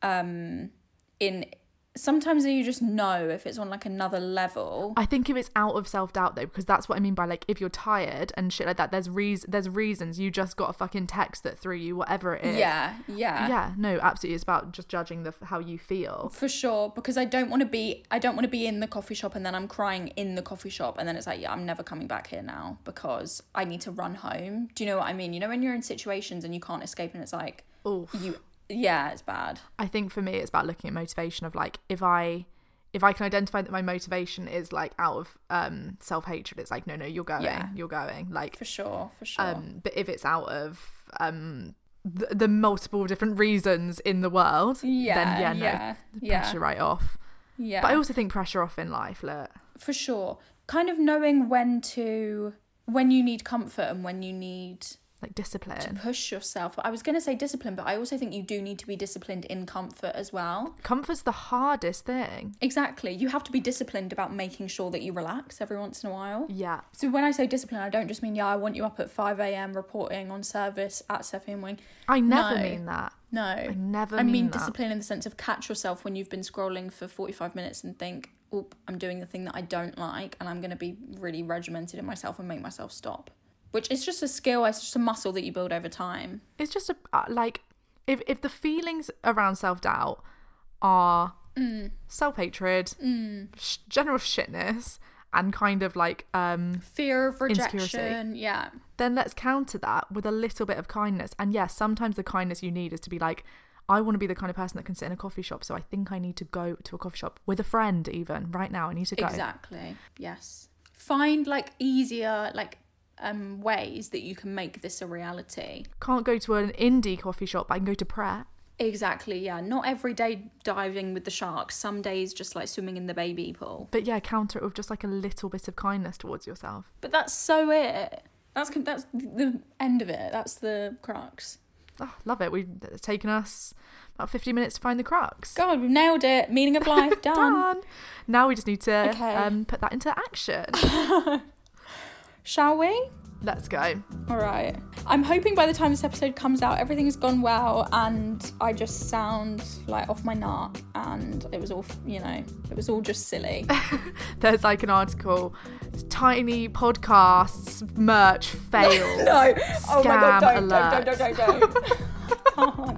um in sometimes you just know if it's on like another level. I think if it's out of self-doubt though, because that's what I mean by like, if you're tired and shit like that, there's reason there's reasons. You just got a fucking text that threw you, whatever it is. Yeah, yeah. Yeah, no, absolutely. It's about just judging the how you feel. For sure, because I don't want to be I don't want to be in the coffee shop and then I'm crying in the coffee shop and then it's like, yeah, I'm never coming back here now because I need to run home. Do you know what I mean? You know when you're in situations and you can't escape and it's like, oh, you yeah, it's bad. I think for me it's about looking at motivation of like, if I if I can identify that my motivation is like out of um self-hatred, it's like, no no you're going, yeah. you're going like for sure for sure um but if it's out of um th- the multiple different reasons in the world, yeah, then yeah no yeah, pressure yeah. right off. Yeah, but I also think pressure off in life, look, for sure, kind of knowing when to when you need comfort and when you need like discipline to push yourself. I was going to say discipline, but I also think you do need to be disciplined in comfort as well. Comfort's the hardest thing. Exactly. You have to be disciplined about making sure that you relax every once in a while. Yeah. So when I say discipline, I don't just mean, yeah, I want you up at five a.m. reporting on service at Seffi and Wing. I never no. mean that. No. I never I mean, mean that. Discipline in the sense of catch yourself when you've been scrolling for forty-five minutes and think, oop, I'm doing the thing that I don't like and I'm going to be really regimented in myself and make myself stop. Which is just a skill, it's just a muscle that you build over time. It's just a, like, if if the feelings around self-doubt are mm. self-hatred, mm. sh- general shitness, and kind of like... Um, fear of rejection, yeah. Then let's counter that with a little bit of kindness. And yes, sometimes the kindness you need is to be like, I want to be the kind of person that can sit in a coffee shop, so I think I need to go to a coffee shop with a friend even, right now, I need to go. Exactly, yes. Find like easier, like... um, ways that you can make this a reality. Can't go to an indie coffee shop, I can go to Pret. Exactly, yeah. Not every day diving with the sharks. Some days just like swimming in the baby pool. But yeah, counter it with just like a little bit of kindness towards yourself. But that's so it. That's that's the end of it. That's the crux. Oh, love it. We've taken us about fifty minutes to find the crux. God, we've nailed it. Meaning of life, done. done. Now we just need to okay. um, put that into action. Shall we? Let's go. All right. I'm hoping by the time this episode comes out, everything's gone well and I just sound like off my nut and it was all, you know, it was all just silly. There's like an article, tiny podcasts, merch, fail. No. Scam oh my God, don't, alert. don't, don't, don't, don't, don't.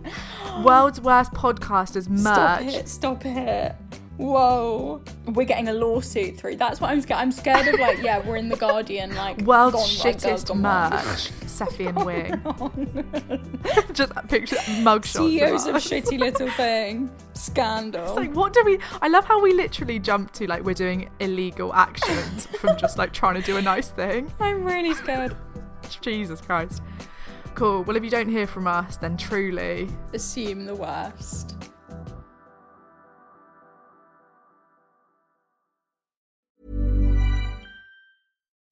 Can't. World's worst podcasters, merch. Stop it, stop it. Whoa, we're getting a lawsuit through. That's what I'm scared. I'm scared of like, yeah, we're in the Guardian, like world's shittest right, merch. Seffi and Wing. Just picture mugshots. C E Os of, of Shitty Little Thing. Scandal. It's like, what do we? I love how we literally jump to like we're doing illegal actions from just like trying to do a nice thing. I'm really scared. Jesus Christ. Cool. Well, if you don't hear from us, then truly assume the worst.